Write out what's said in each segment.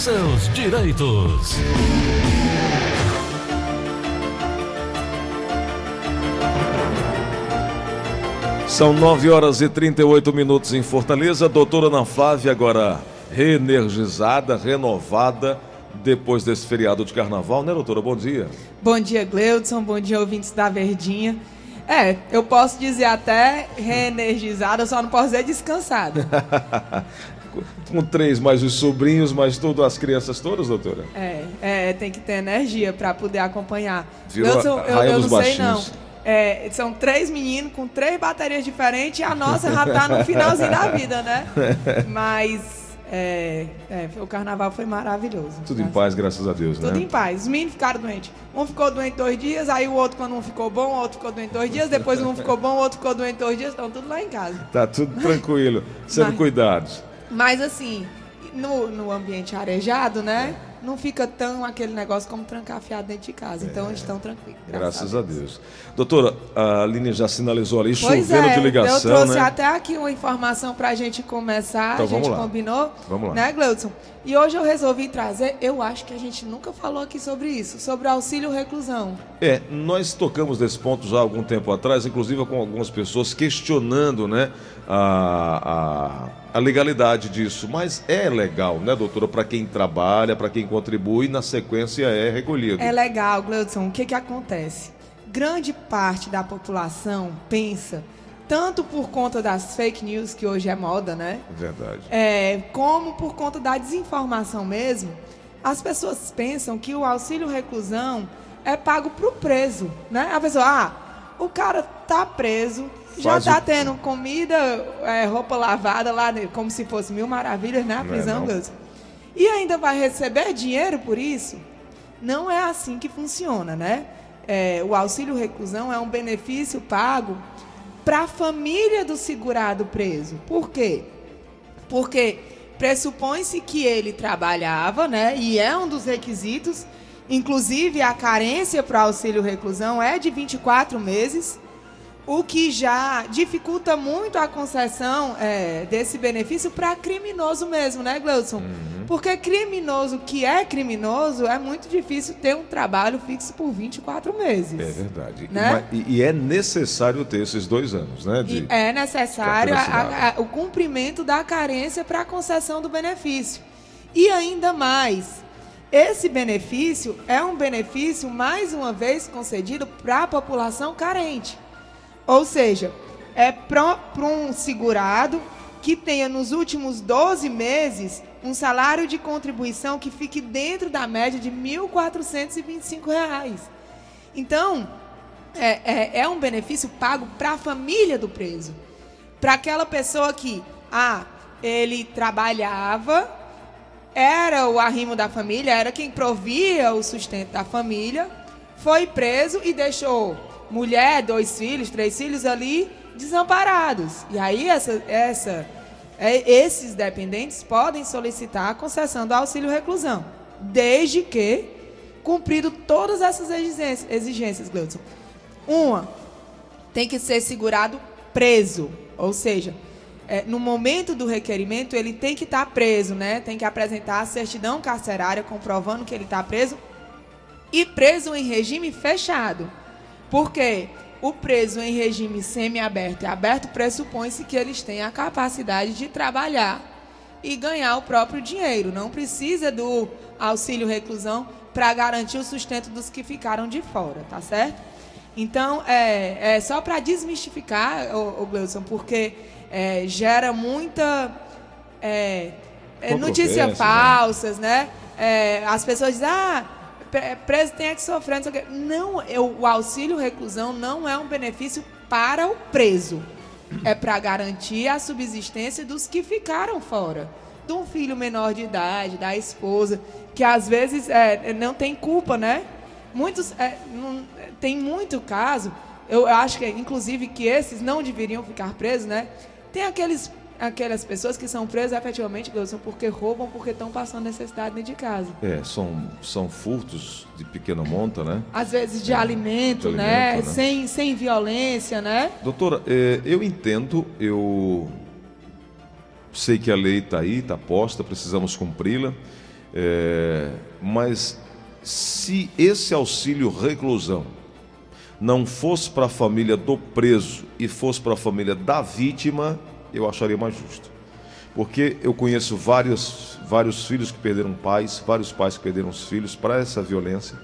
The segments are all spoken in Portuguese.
seus direitos. São 9 horas e 38 minutos em Fortaleza. Doutora Ana Flávia, agora reenergizada, renovada, depois desse feriado de carnaval, né, doutora? Bom dia. Bom dia, Gleudson. Bom dia, ouvintes da Verdinha. É, eu posso dizer até reenergizada, só não posso dizer descansada. Com três, mais os sobrinhos, mais todas as crianças todas, doutora? É, tem que ter energia para poder acompanhar. Gleudson, eu não sei não. É, são três meninos com três baterias diferentes e a nossa já tá no finalzinho da vida, né? Mas o carnaval foi maravilhoso. Tudo em paz, graças a Deus, né? Tudo em paz. Os meninos ficaram doentes. Um ficou doente 2 dias, aí o outro, quando um ficou bom, o outro ficou doente 2 dias, depois um ficou bom, o outro ficou doente 2 dias, estão tudo lá em casa. Tá tudo tranquilo, sendo cuidados. Mas assim, no ambiente arejado, né? Não fica tão aquele negócio como trancar fiado dentro de casa. Então, eles estão tranquilos. Graças a Deus. Doutora, a Aline já sinalizou ali, chovendo de ligação, eu trouxe, né, até aqui uma informação para a gente começar. Então, combinou. Vamos lá. Né, Gleudson? E hoje eu resolvi trazer, eu acho que a gente nunca falou aqui sobre isso, sobre auxílio reclusão. Nós tocamos nesse ponto já há algum tempo atrás, inclusive com algumas pessoas questionando, né, a legalidade disso, mas é legal, né, doutora, para quem trabalha, para quem contribui, na sequência é recolhido. É legal, Gleudson. O que acontece? Grande parte da população pensa, tanto por conta das fake news, que hoje é moda, né? Verdade. Como por conta da desinformação mesmo, as pessoas pensam que o auxílio reclusão é pago pro preso, né? A pessoa, o cara tá preso, já está tendo comida, roupa lavada lá, como se fosse mil maravilhas, né? A prisão, Deus. E ainda vai receber dinheiro por isso? Não é assim que funciona, né? O auxílio reclusão é um benefício pago para a família do segurado preso. Por quê? Porque pressupõe-se que ele trabalhava, né? E é um dos requisitos. Inclusive, a carência para o auxílio reclusão é de 24 meses. O que já dificulta muito a concessão desse benefício para criminoso mesmo, né, Gleudson? Uhum. Porque criminoso que é criminoso, é muito difícil ter um trabalho fixo por 24 meses. É verdade. Né? E é necessário ter esses 2 anos, né? É necessário o cumprimento da carência para a concessão do benefício. E ainda mais, esse benefício é um benefício, mais uma vez, concedido para a população carente. Ou seja, é para um segurado que tenha nos últimos 12 meses um salário de contribuição que fique dentro da média de R$ 1.425. Então, é um benefício pago para a família do preso. Para aquela pessoa que, ele trabalhava, era o arrimo da família, era quem provia o sustento da família, foi preso e deixou mulher, 2 filhos, 3 filhos ali, desamparados. E aí esses dependentes podem solicitar a concessão do auxílio reclusão, desde que cumprido todas essas exigências, Gleudson. Uma, tem que ser segurado preso, ou seja, no momento do requerimento ele tem que estar preso, né? Tem que apresentar a certidão carcerária comprovando que ele está preso e preso em regime fechado. Porque o preso em regime semiaberto e aberto pressupõe-se que eles têm a capacidade de trabalhar e ganhar o próprio dinheiro. Não precisa do auxílio reclusão para garantir o sustento dos que ficaram de fora, tá certo? Então, é só para desmistificar, ô Gleudson, porque gera muita notícia falsas, né? As pessoas dizem, preso tem que sofrer, não sei o quê. Não, o auxílio reclusão não é um benefício para o preso. É para garantir a subsistência dos que ficaram fora. De um filho menor de idade, da esposa, que às vezes não tem culpa, né? Tem muito caso, eu acho que, inclusive, que esses não deveriam ficar presos, né? Tem aquelas pessoas que são presas efetivamente, Gleudson, porque roubam, porque estão passando necessidade dentro de casa. São furtos de pequena monta, né? Às vezes de alimento, né? Sem violência, né? Doutora, eu entendo, eu sei que a lei está aí, está posta, precisamos cumpri-la. Mas se esse auxílio reclusão não fosse para a família do preso e fosse para a família da vítima, eu acharia mais justo. Porque eu conheço vários filhos que perderam pais, vários pais que perderam os filhos para essa violência.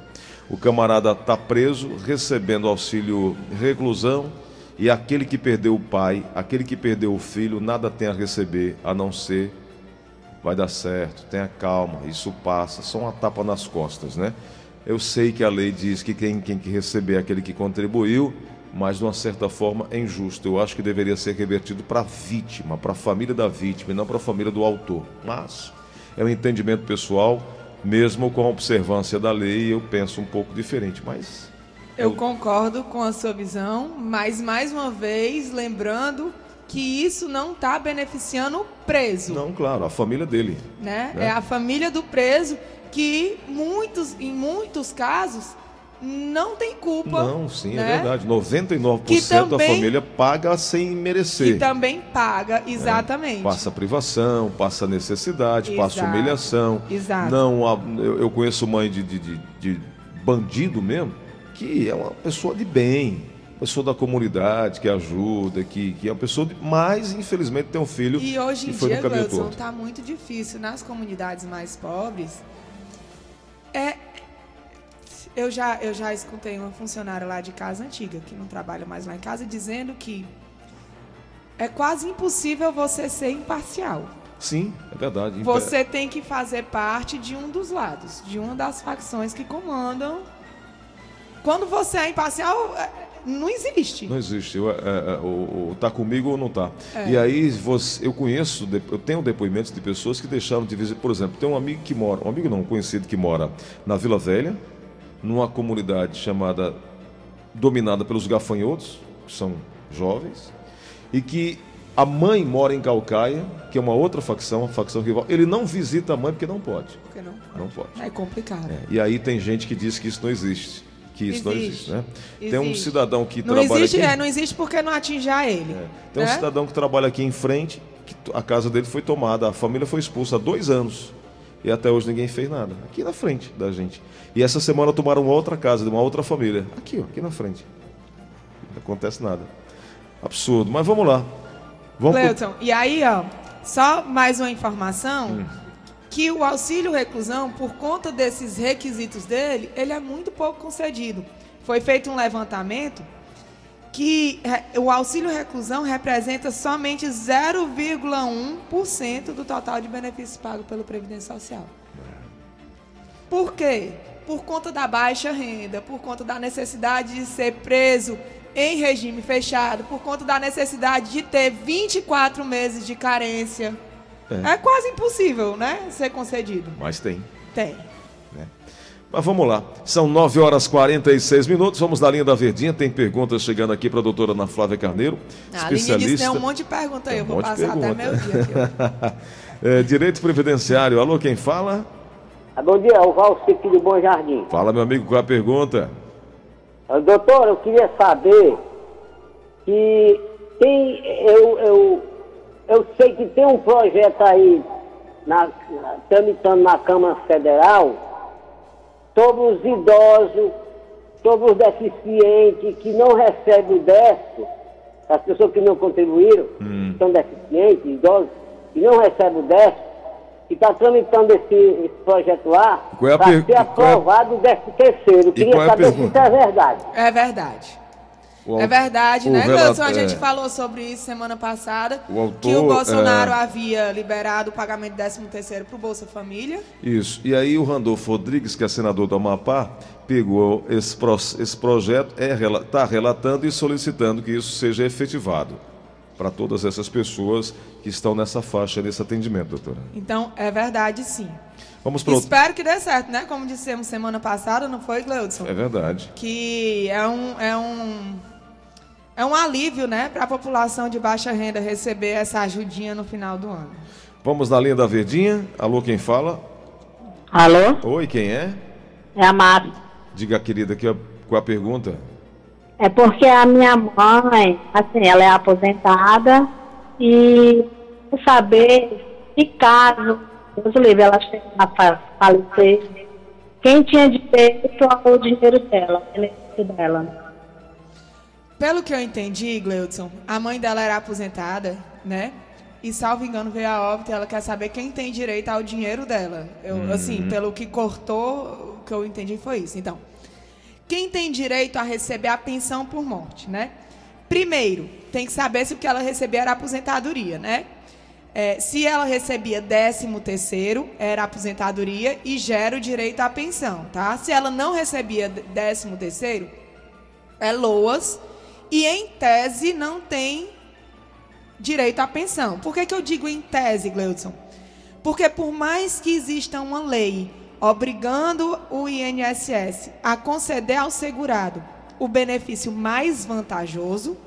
O camarada está preso, recebendo auxílio reclusão, e aquele que perdeu o pai, aquele que perdeu o filho, nada tem a receber, a não ser: vai dar certo, tenha calma, isso passa, só uma tapa nas costas, né? Eu sei que a lei diz que quem tem que receber é aquele que contribuiu, mas de uma certa forma é injusto. Eu acho que deveria ser revertido para a vítima, para a família da vítima, e não para a família do autor. Mas é um entendimento pessoal, mesmo com a observância da lei, eu penso um pouco diferente, mas... Eu concordo com a sua visão, mas mais uma vez, lembrando que isso não está beneficiando o preso. Não, claro, a família dele. Né? É a família do preso que, em muitos casos, não tem culpa. Não, sim, né? É verdade. 99% também, da família paga sem merecer. Que também paga, exatamente. Passa privação, passa necessidade, exato, passa humilhação. Exato. Não, eu conheço mãe de bandido mesmo, que é uma pessoa de bem, pessoa da comunidade, que ajuda, que é uma pessoa... Mas, infelizmente, tem um filho que foi no caminho todo. E hoje em dia, Gleudson, está muito difícil. Nas comunidades mais pobres, eu já escutei uma funcionária lá de casa antiga, que não trabalha mais lá em casa, dizendo que é quase impossível você ser imparcial. Sim, é verdade. Você tem que fazer parte de um dos lados, de uma das facções que comandam. Quando você é imparcial... Não existe. Não existe. Tá comigo ou não tá. É. E aí eu tenho depoimentos de pessoas que deixaram de visitar. Por exemplo, tem um conhecido que mora na Vila Velha, numa comunidade dominada pelos gafanhotos, que são jovens, e que a mãe mora em Calcaia, que é uma outra facção, uma facção rival. Ele não visita a mãe porque não pode. Porque não pode. Não pode. É complicado. E aí tem gente que diz que isso não existe. Que isso existe, não existe, né? Existe. Tem um cidadão que não trabalha existe, aqui... não existe porque não atinge a ele. Tem um cidadão que trabalha aqui em frente, que a casa dele foi tomada, a família foi expulsa há 2 anos. E até hoje ninguém fez nada. Aqui na frente da gente. E essa semana tomaram uma outra casa de uma outra família. Aqui na frente. Não acontece nada. Absurdo. Mas vamos lá. Gleudson, e aí, só mais uma informação... Que o auxílio reclusão, por conta desses requisitos dele, ele é muito pouco concedido. Foi feito um levantamento que o auxílio reclusão representa somente 0,1% do total de benefícios pagos pelo Previdência Social. Por quê? Por conta da baixa renda, por conta da necessidade de ser preso em regime fechado, por conta da necessidade de ter 24 meses de carência. É quase impossível, né, ser concedido. Mas tem. Tem. Mas vamos lá. São 9 horas e 46 minutos. Vamos na linha da Verdinha. Tem perguntas chegando aqui para a doutora Ana Flávia Carneiro, especialista. A Aline disse, tem um monte de pergunta aí. Eu vou passar até meio-dia aqui. Direito Previdenciário. Alô, quem fala? Bom dia, o Valcifi do Bom Jardim. Fala, meu amigo, qual é a pergunta? Doutora, eu queria saber que eu sei que tem um projeto aí tramitando na Câmara Federal sobre os idosos, sobre os deficientes que não recebem o décimo, as pessoas que não contribuíram, que são deficientes, idosos, que não recebem o décimo, que está tramitando esse projeto lá para ser aprovado o 13º. Queria saber se isso é verdade. É verdade. É verdade, né, Gleudson? A gente falou sobre isso semana passada, que o Bolsonaro havia liberado o pagamento de 13º para o Bolsa Família. Isso. E aí o Randolfe Rodrigues, que é senador do Amapá, pegou esse projeto, está relatando e solicitando que isso seja efetivado para todas essas pessoas que estão nessa faixa, nesse atendimento, doutora. Então, é verdade, sim. Espero que dê certo, né? Como dissemos semana passada, não foi, Gleudson? É verdade. Que é um alívio, né, para a população de baixa renda receber essa ajudinha no final do ano. Vamos na linha da Verdinha. Alô, quem fala? Alô? Oi, quem é? É a Márcia. Diga, querida, qual a pergunta? É porque a minha mãe, assim, ela é aposentada e quer saber se caso Deus livre, ela chegou a falecer. Quem tinha direito ao dinheiro dela, a benefício dela. Pelo que eu entendi, Gleudson, a mãe dela era aposentada, né? E, salvo engano, veio a óbito e ela quer saber quem tem direito ao dinheiro dela. Eu, assim, pelo que cortou, o que eu entendi foi isso. Então, quem tem direito a receber a pensão por morte, né? Primeiro, tem que saber se o que ela recebia era aposentadoria, né? É, se ela recebia 13º, era aposentadoria e gera o direito à pensão, tá? Se ela não recebia 13º, é LOAS e, em tese, não tem direito à pensão. Por que eu digo em tese, Gleudson? Porque por mais que exista uma lei obrigando o INSS a conceder ao segurado o benefício mais vantajoso,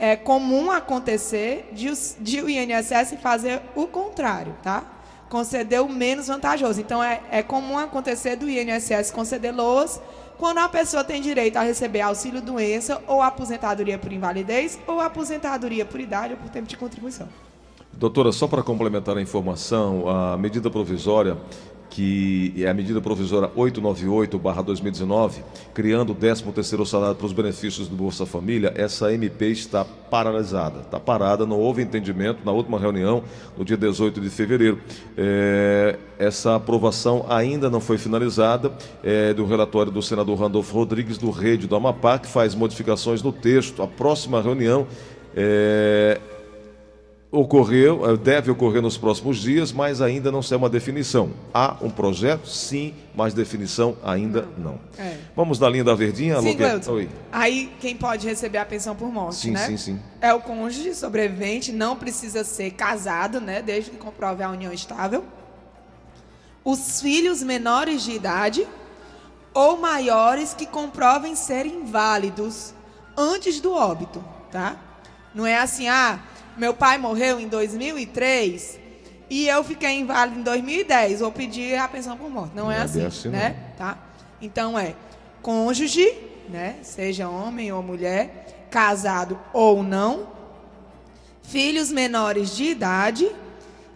é comum acontecer de o INSS fazer o contrário, tá? Conceder o menos vantajoso. Então, é comum acontecer do INSS conceder LOAS quando a pessoa tem direito a receber auxílio-doença ou aposentadoria por invalidez ou aposentadoria por idade ou por tempo de contribuição. Doutora, só para complementar a informação, a medida provisória, que é a medida provisória 898/2019, criando o 13º salário para os benefícios do Bolsa Família, essa MP está paralisada, está parada, não houve entendimento na última reunião, no dia 18 de fevereiro. Essa aprovação ainda não foi finalizada, do relatório do senador Randolfe Rodrigues, do Rede do Amapá, que faz modificações no texto. A próxima reunião deve ocorrer nos próximos dias, mas ainda não se é uma definição. Há um projeto, sim, mas definição ainda não. É. Vamos na linha da Verdinha? Sim, Gleudson. Aí quem pode receber a pensão por morte, sim, né? Sim, sim. É o cônjuge sobrevivente, não precisa ser casado, né? Desde que comprove a união estável. Os filhos menores de idade ou maiores que comprovem serem inválidos antes do óbito, tá? Não é assim, meu pai morreu em 2003 e eu fiquei inválido em 2010. Vou pedir a pensão por morte. Não é assim, né? Tá? Então é cônjuge, né? Seja homem ou mulher, casado ou não, filhos menores de idade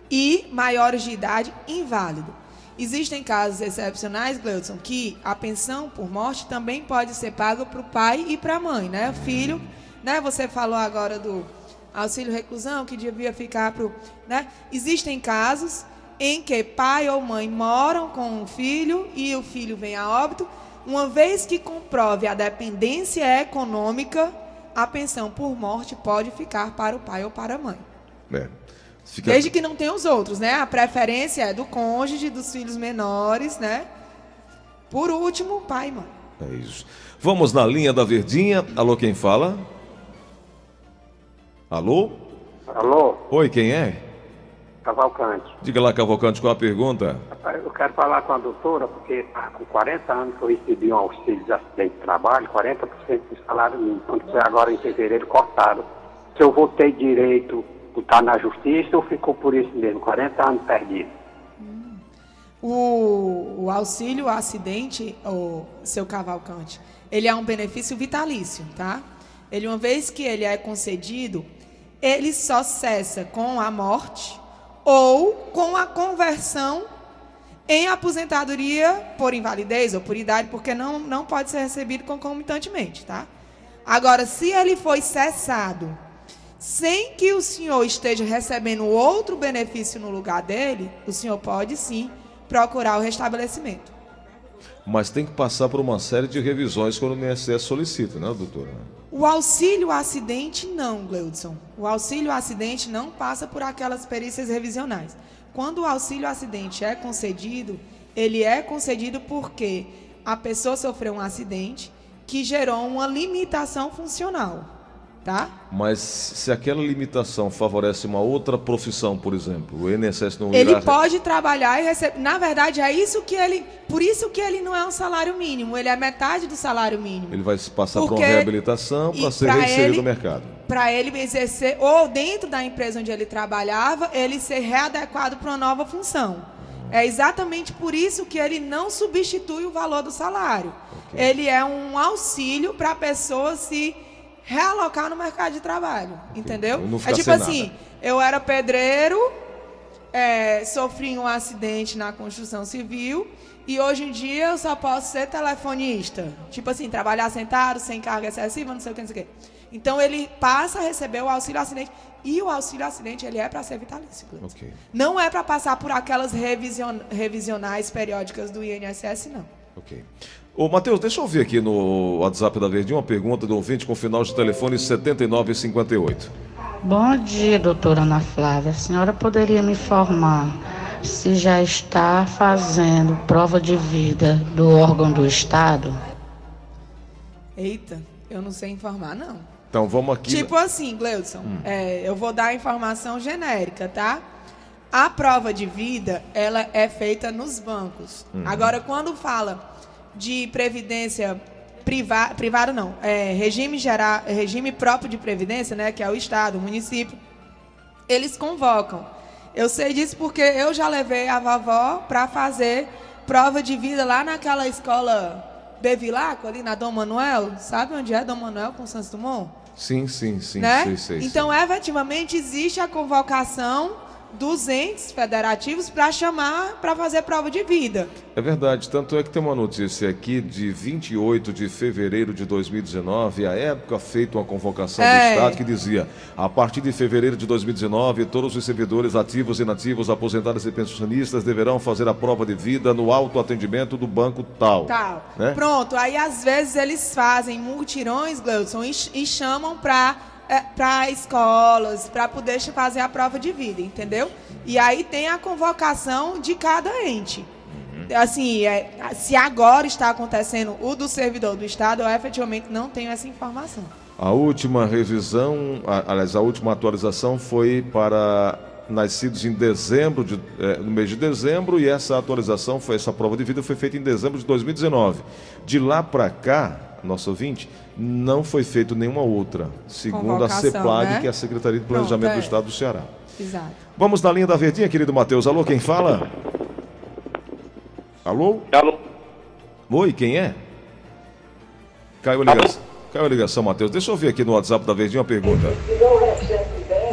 e maiores de idade inválido. Existem casos excepcionais, Gleudson, que a pensão por morte também pode ser paga para o pai e para a mãe, né? O filho, né? Você falou agora do auxílio reclusão, que devia ficar para o, né? Existem casos em que pai ou mãe moram com o filho e o filho vem a óbito. Uma vez que comprove a dependência econômica, a pensão por morte pode ficar para o pai ou para a mãe. Desde que não tenha os outros, né? A preferência é do cônjuge, dos filhos menores, né? Por último, pai e mãe. É isso. Vamos na linha da Verdinha. Alô, quem fala? Alô? Alô? Oi, quem é? Cavalcante. Diga lá, Cavalcante, qual a pergunta? Eu quero falar com a doutora, porque com 40 anos que eu recebi um auxílio de acidente de trabalho, 40% do salário mínimo, quando foi agora em fevereiro, cortaram. Se eu votei direito, botar na justiça, ou ficou por isso mesmo? 40 anos perdido. O auxílio acidente, seu Cavalcante, ele é um benefício vitalício, tá? Ele, uma vez que ele é concedido, ele só cessa com a morte ou com a conversão em aposentadoria por invalidez ou por idade, porque não pode ser recebido concomitantemente, tá? Agora, se ele foi cessado sem que o senhor esteja recebendo outro benefício no lugar dele, o senhor pode, sim, procurar o restabelecimento. Mas tem que passar por uma série de revisões quando o INSS solicita, né, doutora? O auxílio-acidente não, Gleudson. O auxílio-acidente não passa por aquelas perícias revisionais. Quando o auxílio-acidente é concedido, ele é concedido porque a pessoa sofreu um acidente que gerou uma limitação funcional, tá? Mas se aquela limitação favorece uma outra profissão, por exemplo, o INSS não... Ele pode trabalhar e receber... Na verdade, é isso que ele... Por isso que ele não é um salário mínimo, ele é metade do salário mínimo. Ele vai passar por uma reabilitação para ser reinserido no mercado. Para ele exercer, ou dentro da empresa onde ele trabalhava, ele ser readequado para uma nova função. É exatamente por isso que ele não substitui o valor do salário. Okay. Ele é um auxílio para a pessoa se realocar no mercado de trabalho, entendeu? É tipo assim, eu era pedreiro, sofri um acidente na construção civil e hoje em dia eu só posso ser telefonista. Tipo assim, trabalhar sentado, sem carga excessiva, não sei o que, não sei o que. Então, ele passa a receber o auxílio-acidente. E o auxílio-acidente, ele é para ser vitalício. Okay. Não é para passar por aquelas revisionais periódicas do INSS, não. Ok. Ô, Matheus, deixa eu ver aqui no WhatsApp da Verdinha uma pergunta do ouvinte com final de telefone 7958. Bom dia, doutora Ana Flávia. A senhora poderia me informar se já está fazendo prova de vida do órgão do Estado? Eita, eu não sei informar, não. Então, vamos aqui... Tipo assim, Gleudson, eu vou dar a informação genérica, tá? A prova de vida, ela é feita nos bancos. Agora, quando fala de previdência privada, não, regime próprio de previdência, né, que é o Estado, o município, eles convocam. Eu sei disso porque eu já levei a vovó para fazer prova de vida lá naquela escola Bevilaco, ali na Dom Manuel. Sabe onde é Dom Manuel com Santos Dumont? Sim, né? Sei. Então, efetivamente, existe a convocação dos entes federativos para chamar, para fazer prova de vida. É verdade, tanto é que tem uma notícia aqui de 28 de fevereiro de 2019, à época feita uma convocação do Estado que dizia: a partir de fevereiro de 2019, todos os servidores ativos e inativos, aposentados e pensionistas deverão fazer a prova de vida no autoatendimento do Banco Tal. Né? Pronto, aí às vezes eles fazem multirões, Gleudson, e chamam para escolas, para poder fazer a prova de vida, entendeu? E aí tem a convocação de cada ente. Assim, se agora está acontecendo o do servidor do Estado, eu efetivamente não tenho essa informação. A última atualização foi para nascidos em dezembro, no mês de dezembro, e essa atualização, essa prova de vida foi feita em dezembro de 2019. De lá para cá, nosso ouvinte, não foi feito nenhuma outra, segundo a CEPLAG, né? Que é a Secretaria de Planejamento do Estado do Ceará. Exato. Vamos na linha da Verdinha, querido Matheus. Alô, quem fala? Alô? Oi, quem é? Caiu a ligação, Matheus. Deixa eu ver aqui no WhatsApp da Verdinha uma pergunta.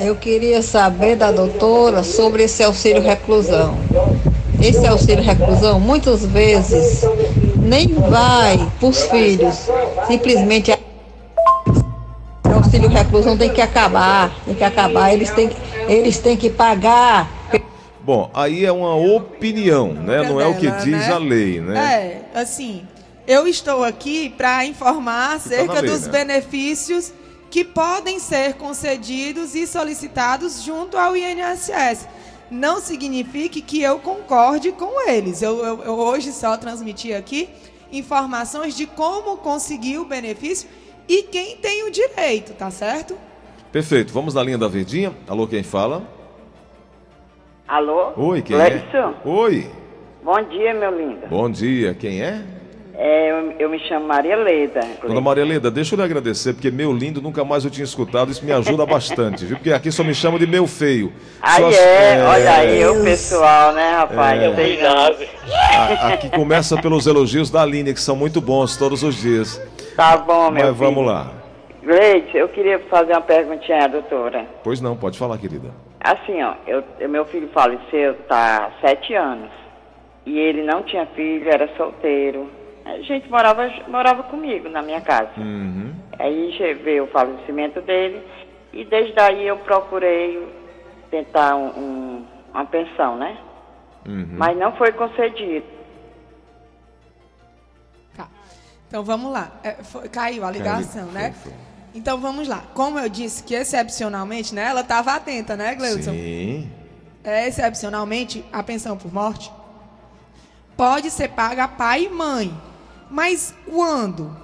Eu queria saber da doutora sobre esse auxílio reclusão. Esse auxílio reclusão, muitas vezes, nem vai para os filhos. Simplesmente o auxílio reclusão tem que acabar. Eles têm que pagar. Bom, aí é uma opinião, né? Não é o que diz a lei, né? É, assim, eu estou aqui para informar acerca dos benefícios que podem ser concedidos e solicitados junto ao INSS. Não significa que eu concorde com eles. Eu hoje só transmiti aqui informações de como conseguir o benefício e quem tem o direito, tá certo? Perfeito. Vamos na linha da Verdinha. Alô, quem fala? Alô? Oi, quem Gleudson? É? Oi. Bom dia, meu lindo. Bom dia, quem é? Eu me chamo Maria Leda. Dona Maria Leda, deixa eu lhe agradecer, porque meu lindo nunca mais eu tinha escutado, isso me ajuda bastante, viu? Porque aqui só me chamam de meu feio. Olha aí o pessoal, né, rapaz? Eu tenho nove. Aqui começa pelos elogios da Aline, que são muito bons todos os dias. Tá bom, meu filho. Mas vamos lá. Gleide, eu queria fazer uma perguntinha à doutora. Pois não, pode falar, querida. Assim, ó, meu filho faleceu, tá 7 anos, e ele não tinha filho, era solteiro. A gente morava comigo na minha casa. Aí veio o falecimento dele, e desde daí eu procurei tentar uma pensão, né? Mas não foi concedido. Então, vamos lá. Caiu a ligação, né? Foi. Então, vamos lá. Como eu disse que, excepcionalmente, né? Ela estava atenta, né, Gleudson? Sim. Excepcionalmente, a pensão por morte pode ser paga a pai e mãe. Mas quando?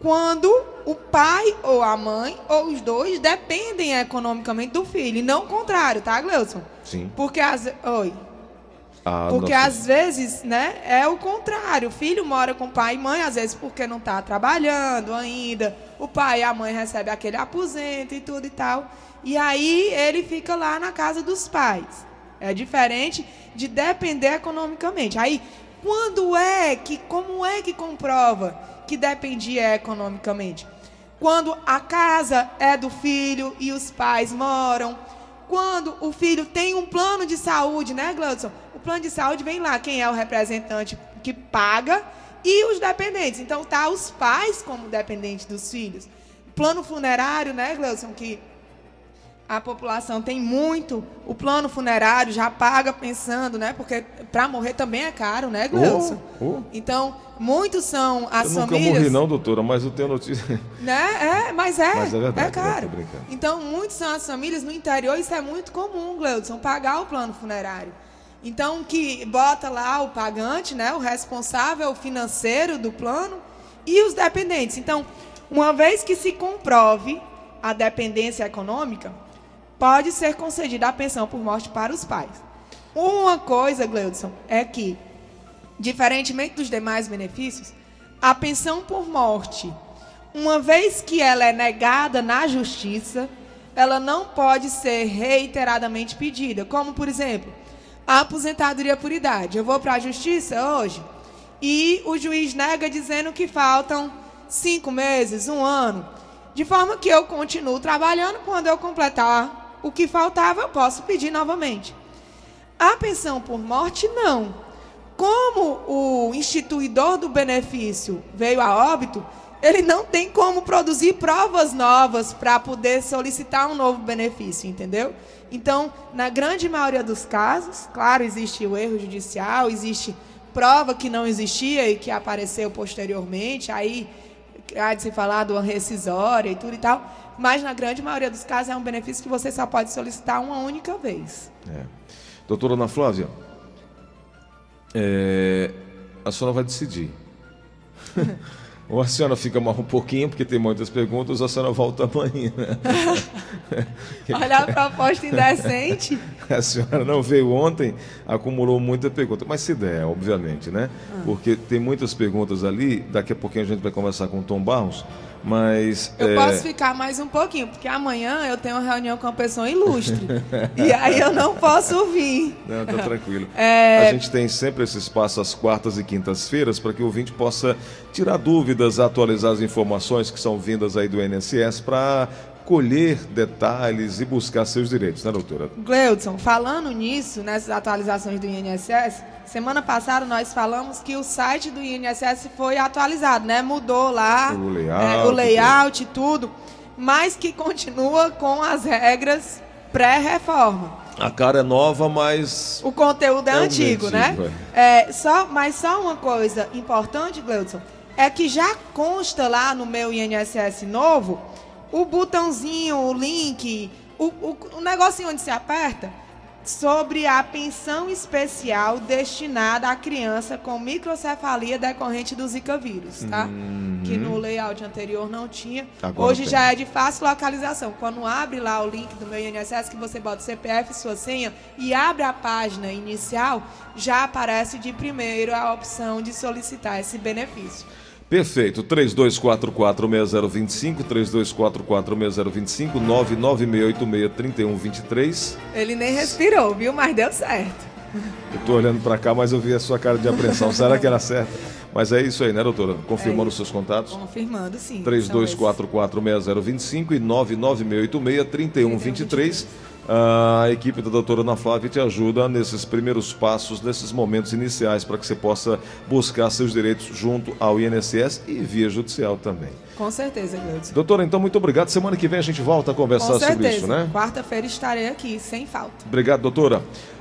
Quando o pai ou a mãe, ou os dois, dependem economicamente do filho. E não o contrário, tá, Gleudson? Sim. Às vezes, né, é o contrário. O filho mora com pai e mãe, às vezes porque não está trabalhando ainda. O pai e a mãe recebem aquele aposento e tudo e tal. E aí ele fica lá na casa dos pais. É diferente de depender economicamente. Aí, como é que comprova que dependia economicamente? Quando a casa é do filho e os pais moram. quando o filho tem um plano de saúde, né, Gleudson? O plano de saúde vem lá quem é o representante que paga e os dependentes. Então, tá os pais como dependentes dos filhos. Plano funerário, né, Gleudson, que a população tem muito. O plano funerário já paga pensando, né, porque para morrer também é caro, né, Gleudson? Então, muitos são as famílias... Eu nunca morri não, doutora, mas eu tenho notícia... Né? É, mas é verdade, é caro. Então, muitos são as famílias no interior, isso é muito comum, Gleudson, pagar o plano funerário. Então, que bota lá o pagante, né, o responsável financeiro do plano e os dependentes. Então, uma vez que se comprove a dependência econômica, pode ser concedida a pensão por morte para os pais. Uma coisa, Gleudson, é que, diferentemente dos demais benefícios, a pensão por morte, uma vez que ela é negada na justiça, ela não pode ser reiteradamente pedida, como, por exemplo... A aposentadoria por idade. Eu vou para a justiça hoje e o juiz nega dizendo que faltam 5 meses, 1 ano. De forma que eu continuo trabalhando, quando eu completar o que faltava, eu posso pedir novamente. A pensão por morte, não. Como o instituidor do benefício veio a óbito, ele não tem como produzir provas novas para poder solicitar um novo benefício, entendeu? Então, na grande maioria dos casos, claro, existe o erro judicial, existe prova que não existia e que apareceu posteriormente, aí há de se falar de uma rescisória e tudo e tal, mas na grande maioria dos casos é um benefício que você só pode solicitar uma única vez. É. Doutora Ana Flávia, a senhora vai decidir. Ou a senhora fica mais um pouquinho, porque tem muitas perguntas, ou a senhora volta amanhã. Olha a proposta indecente. A senhora não veio ontem, acumulou muita pergunta. Mas se der, obviamente, né? Porque tem muitas perguntas ali, daqui a pouquinho a gente vai conversar com o Tom Barros, mas... Eu posso ficar mais um pouquinho, porque amanhã eu tenho uma reunião com uma pessoa ilustre. E aí eu não posso vir. Não, tá tranquilo. A gente tem sempre esse espaço às quartas e quintas-feiras para que o ouvinte possa tirar dúvidas, atualizar as informações que são vindas aí do INSS para colher detalhes e buscar seus direitos, né, doutora? Gleudson, falando nisso, nessas atualizações do INSS, semana passada nós falamos que o site do INSS foi atualizado, né? Mudou lá o layout e tudo, mas que continua com as regras pré-reforma. A cara é nova, mas... O conteúdo é antigo, né? Mas só uma coisa importante, Gleudson, é que já consta lá no meu INSS novo o botãozinho, o link, o negocinho onde se aperta sobre a pensão especial destinada à criança com microcefalia decorrente do Zika vírus, tá? Que no layout anterior não tinha. Agora hoje tem. Já é de fácil localização. Quando abre lá o link do meu INSS, que você bota o CPF, sua senha e abre a página inicial, já aparece de primeiro a opção de solicitar esse benefício. Perfeito, 3244-6025, 3244-6025, 99686-3123. Ele nem respirou, viu? Mas deu certo. Eu estou olhando para cá, mas eu vi a sua cara de apreensão. Será que era certo? Mas é isso aí, né, doutora? Confirmando os seus contatos? Confirmando, sim. 3244-6025 e 99686-3123. A equipe da doutora Ana Flávia te ajuda nesses primeiros passos, nesses momentos iniciais, para que você possa buscar seus direitos junto ao INSS e via judicial também. Com certeza, Gleudson. Doutora, então, muito obrigado. Semana que vem a gente volta a conversar sobre isso, né? Quarta-feira estarei aqui, sem falta. Obrigado, doutora.